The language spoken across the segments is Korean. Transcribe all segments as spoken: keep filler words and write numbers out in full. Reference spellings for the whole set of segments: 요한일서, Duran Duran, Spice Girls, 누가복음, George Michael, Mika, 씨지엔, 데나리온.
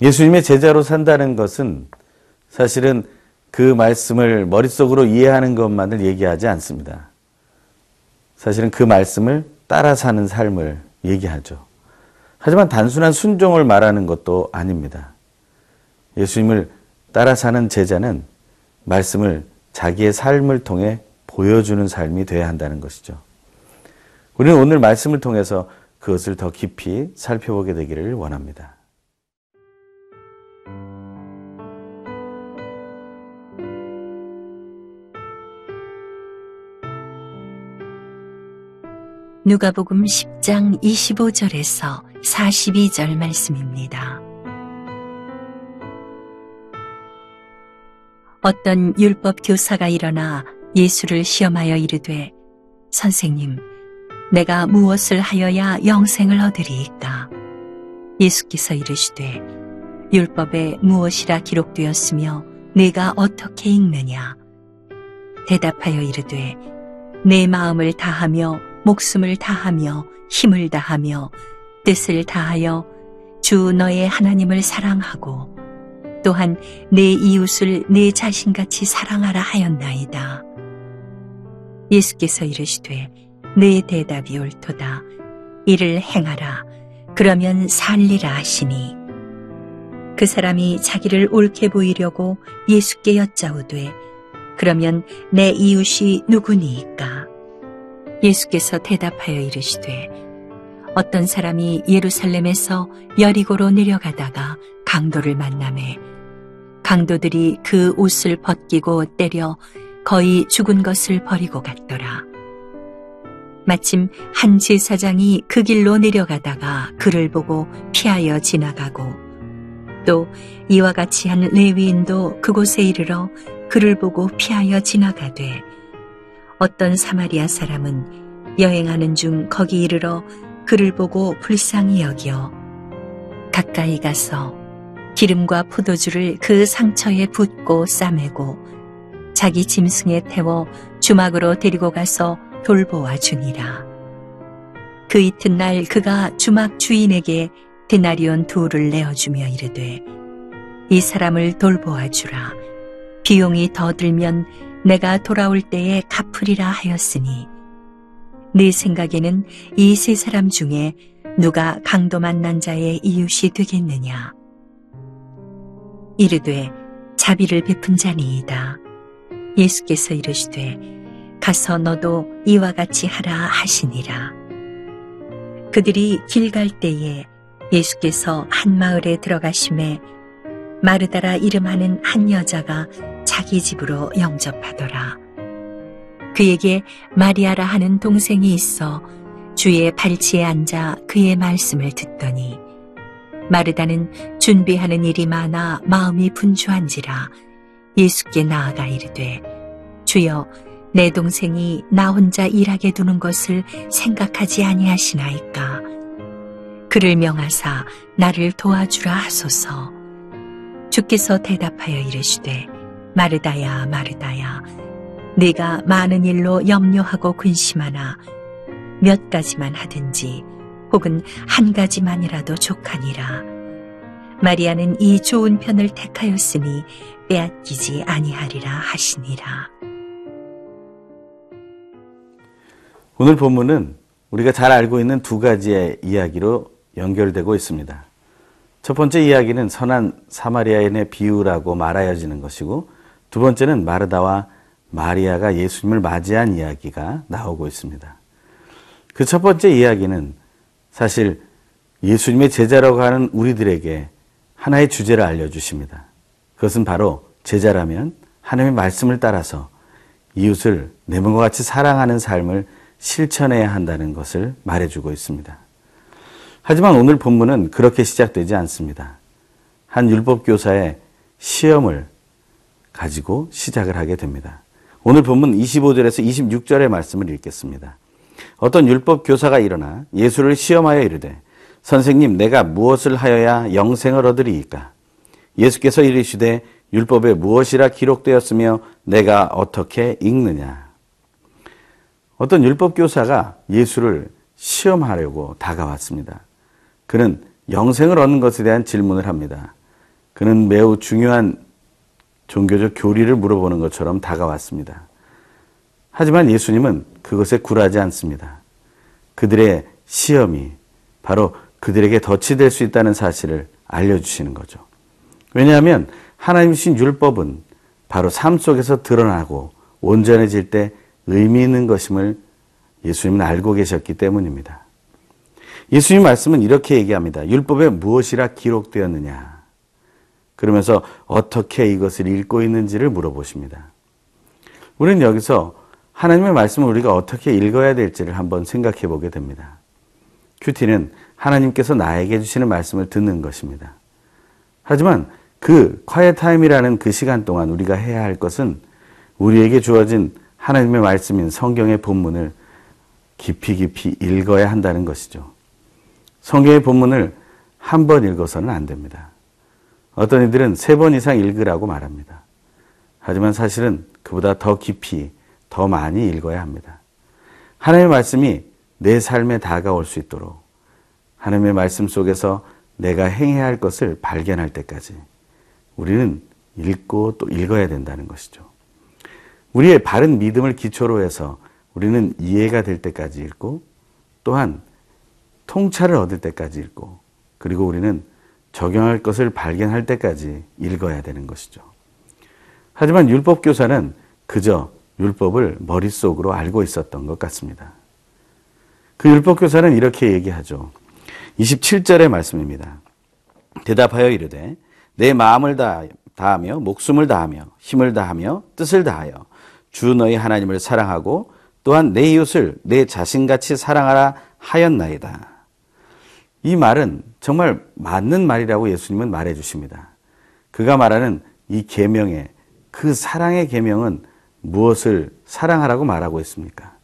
예수님의 제자로 산다는 것은 사실은 그 말씀을 머릿속으로 이해하는 것만을 얘기하지 않습니다. 사실은 그 말씀을 따라 사는 삶을 얘기하죠. 하지만 단순한 순종을 말하는 것도 아닙니다. 예수님을 따라 사는 제자는 말씀을 자기의 삶을 통해 보여주는 삶이 되어야 한다는 것이죠. 우리는 오늘 말씀을 통해서 그것을 더 깊이 살펴보게 되기를 원합니다. 누가복음 십 장 이십오 절에서 사십이 절 말씀입니다. 어떤 율법 교사가 일어나 예수를 시험하여 이르되 선생님, 내가 무엇을 하여야 영생을 얻으리이까? 예수께서 이르시되 율법에 무엇이라 기록되었으며 네가 어떻게 읽느냐? 대답하여 이르되 내 마음을 다하며 목숨을 다하며 힘을 다하며 뜻을 다하여 주 너의 하나님을 사랑하고 또한 내 이웃을 내 자신같이 사랑하라 하였나이다. 예수께서 이르시되 내 대답이 옳도다. 이를 행하라. 그러면 살리라 하시니 그 사람이 자기를 옳게 보이려고 예수께 여짜오되 그러면 내 이웃이 누구니이까? 예수께서 대답하여 이르시되 어떤 사람이 예루살렘에서 여리고로 내려가다가 강도를 만나매 강도들이 그 옷을 벗기고 때려 거의 죽은 것을 버리고 갔더라. 마침 한 제사장이 그 길로 내려가다가 그를 보고 피하여 지나가고 또 이와 같이 한 레위인도 그곳에 이르러 그를 보고 피하여 지나가되 어떤 사마리아 사람은 여행하는 중 거기 이르러 그를 보고 불쌍히 여겨 가까이 가서 기름과 포도주를 그 상처에 붓고 싸매고 자기 짐승에 태워 주막으로 데리고 가서 돌보아 주니라. 그 이튿날 그가 주막 주인에게 데나리온 둘을 내어주며 이르되 이 사람을 돌보아 주라. 비용이 더 들면 내가 돌아올 때에 갚으리라 하였으니 네 생각에는 이 세 사람 중에 누가 강도 만난 자의 이웃이 되겠느냐? 이르되 자비를 베푼 자니이다. 예수께서 이르시되 가서 너도 이와 같이 하라 하시니라. 그들이 길 갈 때에 예수께서 한 마을에 들어가심에 마르다라 이름하는 한 여자가 자기 집으로 영접하더라. 그에게 마리아라 하는 동생이 있어 주의 발치에 앉아 그의 말씀을 듣더니 마르다는 준비하는 일이 많아 마음이 분주한지라 예수께 나아가 이르되 주여, 내 동생이 나 혼자 일하게 두는 것을 생각하지 아니하시나이까? 그를 명하사 나를 도와주라 하소서. 주께서 대답하여 이르시되 마르다야 마르다야, 네가 많은 일로 염려하고 근심하나 몇 가지만 하든지 혹은 한 가지만이라도 족하니라. 마리아는 이 좋은 편을 택하였으니 빼앗기지 아니하리라 하시니라. 오늘 본문은 우리가 잘 알고 있는 두 가지의 이야기로 연결되고 있습니다. 첫 번째 이야기는 선한 사마리아인의 비유라고 말하여지는 것이고, 두 번째는 마르다와 마리아가 예수님을 맞이한 이야기가 나오고 있습니다. 그 첫 번째 이야기는 사실 예수님의 제자라고 하는 우리들에게 하나의 주제를 알려주십니다. 그것은 바로 제자라면 하나님의 말씀을 따라서 이웃을 내 몸과 같이 사랑하는 삶을 실천해야 한다는 것을 말해주고 있습니다. 하지만 오늘 본문은 그렇게 시작되지 않습니다. 한 율법교사의 시험을 가지고 시작을 하게 됩니다. 오늘 본문 이십오 절에서 이십육 절의 말씀을 읽겠습니다. 어떤 율법교사가 일어나 예수를 시험하여 이르되 선생님 내가 무엇을 하여야 영생을 얻으리이까? 예수께서 이르시되 율법에 무엇이라 기록되었으며 내가 어떻게 읽느냐? 어떤 율법교사가 예수를 시험하려고 다가왔습니다. 그는 영생을 얻는 것에 대한 질문을 합니다. 그는 매우 중요한 종교적 교리를 물어보는 것처럼 다가왔습니다. 하지만 예수님은 그것에 굴하지 않습니다. 그들의 시험이 바로 그들에게 덫이 될 수 있다는 사실을 알려주시는 거죠. 왜냐하면 하나님이신 율법은 바로 삶 속에서 드러나고 온전해질 때 의미 있는 것임을 예수님은 알고 계셨기 때문입니다. 예수님 말씀은 이렇게 얘기합니다. 율법에 무엇이라 기록되었느냐? 그러면서 어떻게 이것을 읽고 있는지를 물어보십니다. 우리는 여기서 하나님의 말씀을 우리가 어떻게 읽어야 될지를 한번 생각해 보게 됩니다. 큐티는 하나님께서 나에게 주시는 말씀을 듣는 것입니다. 하지만 그 quiet time이라는 그 시간 동안 우리가 해야 할 것은 우리에게 주어진 하나님의 말씀인 성경의 본문을 깊이 깊이 읽어야 한다는 것이죠. 성경의 본문을 한 번 읽어서는 안 됩니다. 어떤 이들은 세 번 이상 읽으라고 말합니다. 하지만 사실은 그보다 더 깊이, 더 많이 읽어야 합니다. 하나님의 말씀이 내 삶에 다가올 수 있도록 하나님의 말씀 속에서 내가 행해야 할 것을 발견할 때까지 우리는 읽고 또 읽어야 된다는 것이죠. 우리의 바른 믿음을 기초로 해서 우리는 이해가 될 때까지 읽고 또한 통찰을 얻을 때까지 읽고 그리고 우리는 적용할 것을 발견할 때까지 읽어야 되는 것이죠. 하지만 율법교사는 그저 율법을 머릿속으로 알고 있었던 것 같습니다. 그 율법교사는 이렇게 얘기하죠. 이십칠 절의 말씀입니다. 대답하여 이르되 내 마음을 다, 다하며 목숨을 다하며 힘을 다하며 뜻을 다하여 주 너희 하나님을 사랑하고 또한 내 이웃을 내 자신같이 사랑하라 하였나이다. 이 말은 정말 맞는 말이라고 예수님은 말해 주십니다. 그가 말하는 이 계명의 그 사랑의 계명은 무엇을 사랑하라고 말하고 있습니까?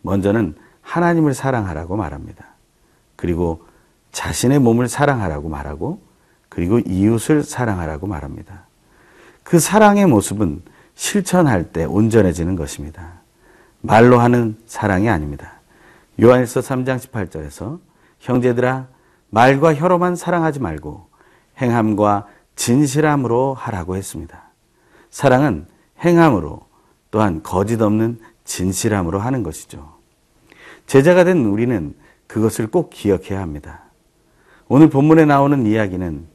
먼저는 하나님을 사랑하라고 말합니다. 그리고 자신의 몸을 사랑하라고 말하고 그리고 이웃을 사랑하라고 말합니다. 그 사랑의 모습은 실천할 때 온전해지는 것입니다. 말로 하는 사랑이 아닙니다. 요한일서 삼 장 십팔 절에서 형제들아 말과 혀로만 사랑하지 말고 행함과 진실함으로 하라고 했습니다. 사랑은 행함으로 또한 거짓 없는 진실함으로 하는 것이죠. 제자가 된 우리는 그것을 꼭 기억해야 합니다. 오늘 본문에 나오는 이야기는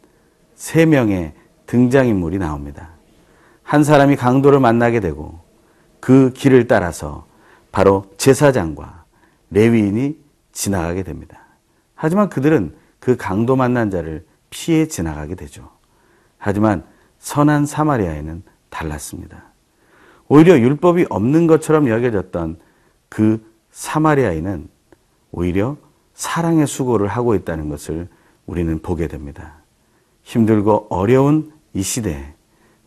세 명의 등장인물이 나옵니다. 한 사람이 강도를 만나게 되고 그 길을 따라서 바로 제사장과 레위인이 지나가게 됩니다. 하지만 그들은 그 강도 만난 자를 피해 지나가게 되죠. 하지만 선한 사마리아인은 달랐습니다. 오히려 율법이 없는 것처럼 여겨졌던 그 사마리아인은 오히려 사랑의 수고를 하고 있다는 것을 우리는 보게 됩니다. 힘들고 어려운 이 시대에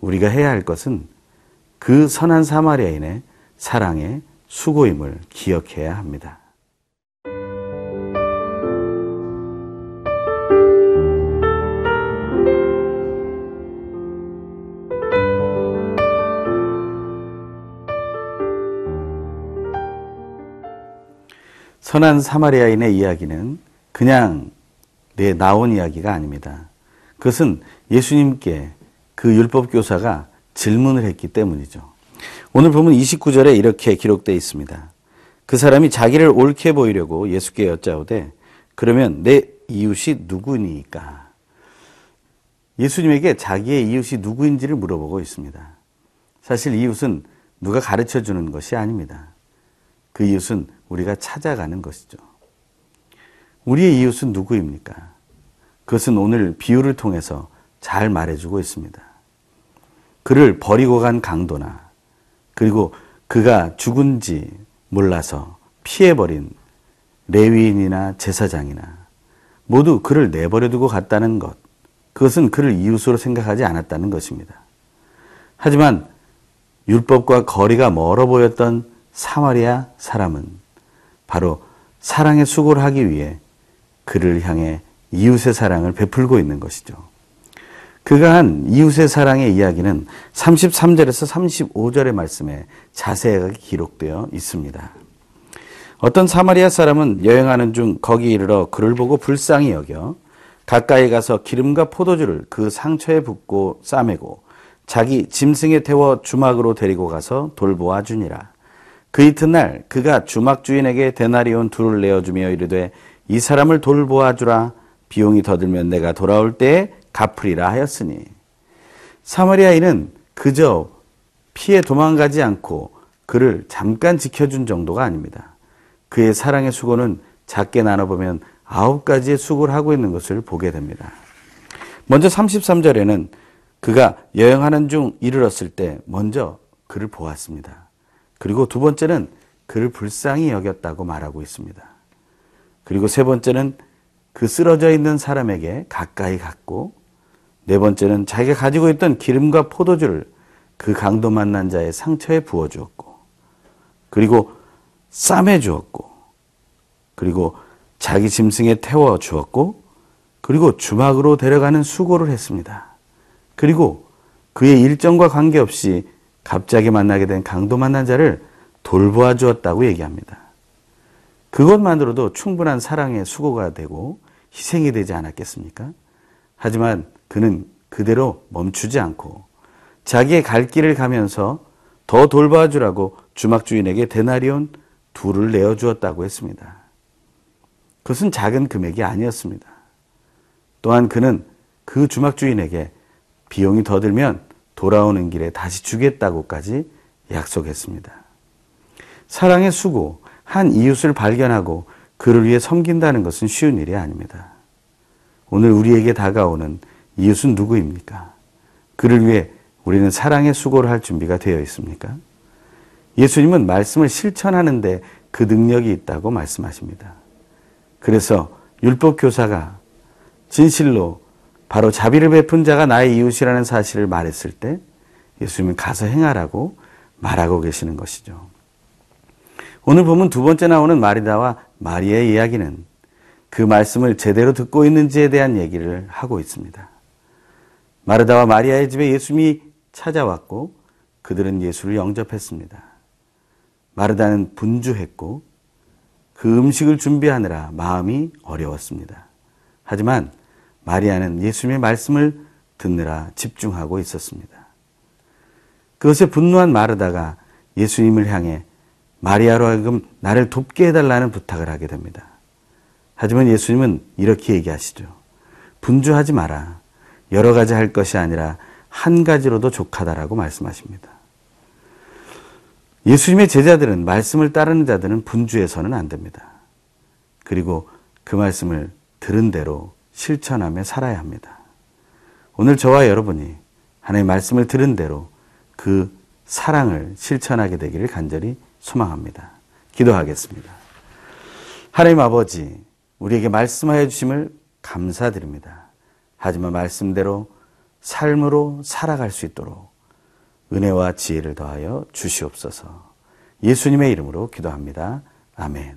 우리가 해야 할 것은 그 선한 사마리아인의 사랑의 수고임을 기억해야 합니다. 선한 사마리아인의 이야기는 그냥 내 나온 이야기가 아닙니다. 그것은 예수님께 그 율법교사가 질문을 했기 때문이죠. 오늘 보면 이십구 절에 이렇게 기록되어 있습니다. 그 사람이 자기를 옳게 보이려고 예수께 여짜오되 그러면 내 이웃이 누구니까? 예수님에게 자기의 이웃이 누구인지를 물어보고 있습니다. 사실 이웃은 누가 가르쳐주는 것이 아닙니다. 그 이웃은 우리가 찾아가는 것이죠. 우리의 이웃은 누구입니까? 그것은 오늘 비유를 통해서 잘 말해주고 있습니다. 그를 버리고 간 강도나 그리고 그가 죽은지 몰라서 피해버린 레위인이나 제사장이나 모두 그를 내버려두고 갔다는 것, 그것은 그를 이웃으로 생각하지 않았다는 것입니다. 하지만 율법과 거리가 멀어 보였던 사마리아 사람은 바로 사랑의 수고를 하기 위해 그를 향해 이웃의 사랑을 베풀고 있는 것이죠. 그가 한 이웃의 사랑의 이야기는 삼십삼 절에서 삼십오 절의 말씀에 자세하게 기록되어 있습니다. 어떤 사마리아 사람은 여행하는 중 거기 이르러 그를 보고 불쌍히 여겨 가까이 가서 기름과 포도주를 그 상처에 붓고 싸매고 자기 짐승에 태워 주막으로 데리고 가서 돌보아 주니라. 그 이튿날 그가 주막 주인에게 데나리온 둘을 내어주며 이르되 이 사람을 돌보아 주라. 비용이 더 들면 내가 돌아올 때에 갚으리라 하였으니, 사마리아인은 그저 피해 도망가지 않고 그를 잠깐 지켜준 정도가 아닙니다. 그의 사랑의 수고는 작게 나눠보면 아홉 가지의 수고를 하고 있는 것을 보게 됩니다. 먼저 삼십삼 절에는 그가 여행하는 중 이르렀을 때 먼저 그를 보았습니다. 그리고 두 번째는 그를 불쌍히 여겼다고 말하고 있습니다. 그리고 세 번째는 그 쓰러져 있는 사람에게 가까이 갔고, 네 번째는 자기가 가지고 있던 기름과 포도주를 그 강도 만난 자의 상처에 부어주었고, 그리고 싸매주었고, 그리고 자기 짐승에 태워주었고, 그리고 주막으로 데려가는 수고를 했습니다. 그리고 그의 일정과 관계없이 갑자기 만나게 된 강도 만난 자를 돌보아 주었다고 얘기합니다. 그것만으로도 충분한 사랑의 수고가 되고 희생이 되지 않았겠습니까? 하지만 그는 그대로 멈추지 않고 자기의 갈 길을 가면서 더 돌보아 주라고 주막 주인에게 데나리온 둘을 내어주었다고 했습니다. 그것은 작은 금액이 아니었습니다. 또한 그는 그 주막 주인에게 비용이 더 들면 돌아오는 길에 다시 주겠다고까지 약속했습니다. 사랑의 수고, 한 이웃을 발견하고 그를 위해 섬긴다는 것은 쉬운 일이 아닙니다. 오늘 우리에게 다가오는 이웃은 누구입니까? 그를 위해 우리는 사랑의 수고를 할 준비가 되어 있습니까? 예수님은 말씀을 실천하는 데 그 능력이 있다고 말씀하십니다. 그래서 율법교사가 진실로 바로 자비를 베푼 자가 나의 이웃이라는 사실을 말했을 때 예수님은 가서 행하라고 말하고 계시는 것이죠. 오늘 보면 두 번째 나오는 마리다와 마리아의 이야기는 그 말씀을 제대로 듣고 있는지에 대한 얘기를 하고 있습니다. 마르다와 마리아의 집에 예수님이 찾아왔고 그들은 예수를 영접했습니다. 마르다는 분주했고 그 음식을 준비하느라 마음이 어려웠습니다. 하지만 마리아는 예수님의 말씀을 듣느라 집중하고 있었습니다. 그것에 분노한 마르다가 예수님을 향해 마리아로 하여금 나를 돕게 해달라는 부탁을 하게 됩니다. 하지만 예수님은 이렇게 얘기하시죠. 분주하지 마라. 여러 가지 할 것이 아니라 한 가지로도 족하다라고 말씀하십니다. 예수님의 제자들은, 말씀을 따르는 자들은 분주해서는 안 됩니다. 그리고 그 말씀을 들은 대로 실천하며 살아야 합니다. 오늘 저와 여러분이 하나님의 말씀을 들은 대로 그 사랑을 실천하게 되기를 간절히 소망합니다. 기도하겠습니다. 하나님 아버지, 우리에게 말씀하여 주심을 감사드립니다. 하지만 말씀대로 삶으로 살아갈 수 있도록 은혜와 지혜를 더하여 주시옵소서. 예수님의 이름으로 기도합니다. 아멘.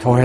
교회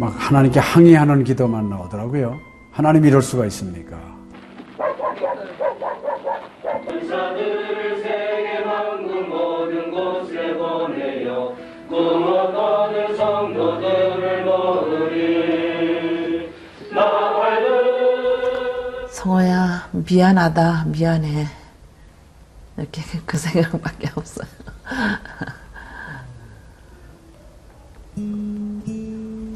막 하나님께 항의하는 기도만 나오더라고요. 하나님 이럴 수가 있습니까? 불사들을 세계 방문 모든 곳에 보내요. 꿈을 떠는 성도들을 모으리. 성호야 미안하다 미안해 이렇게 그 생각밖에 없어요.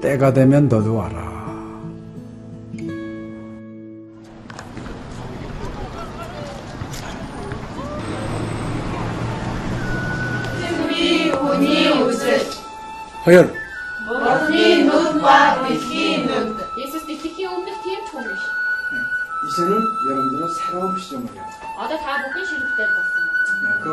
때가 되면 너도 와라. 허혈. 이제는 여러분들은 새로운 시점을 해야 돼. 네, 그걸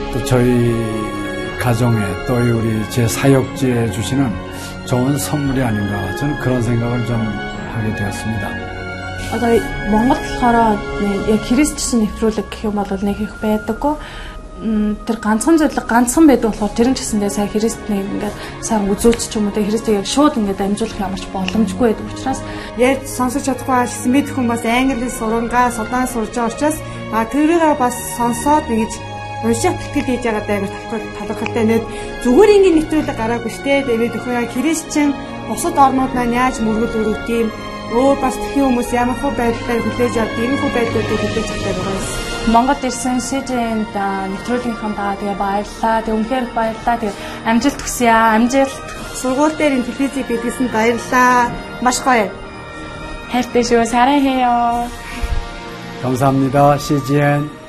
또 저희 가정에 또 우리 제 사역지에 주시는 좋은 선물이 아닌가 저는 그런 생각을 좀 하게 되었습니다. Одоо Монгол болохоор яг Христчсэн нефролог гэх юм бол нэг их байдаггүй. Тэр ганцхан зөвлөг ганцхан байдаг болохоор тэр нь ч гэсэндээ сая Христний ингээд сайн үзүүлч ч юм уу тэ Христийг яг шууд ингээд амжуулах ямарч боломжгүй байдаг учраас ярьж сонсож чадахгүй байсан мэд хүмүүс англи сурангаа судаан сурж байгаа учраас а тэрийг бас сонсоод ингэж уншаад тэтгэл хийж байгаа даа гэж талархалтай нэг зүгээр ингээд нэвтрүүлэг гараагүй штэ. Тэгээд өхөө Христчэн бусад орнууд маань яаж мөргөл өрөвд юм 오, 바스티오 무스 야마코 베트에 굴대자 디미코 베트에 굴대자 때문에 뭔가 들쓴 시즌다 니트로진 한다 되게 바일라 대웅결 바일라 대 암질 특수야 암질 수고 때린 필리지 베트슨 바일라 맛있어요. 헬 때시오 사랑해요. 감사합니다. 씨지엔.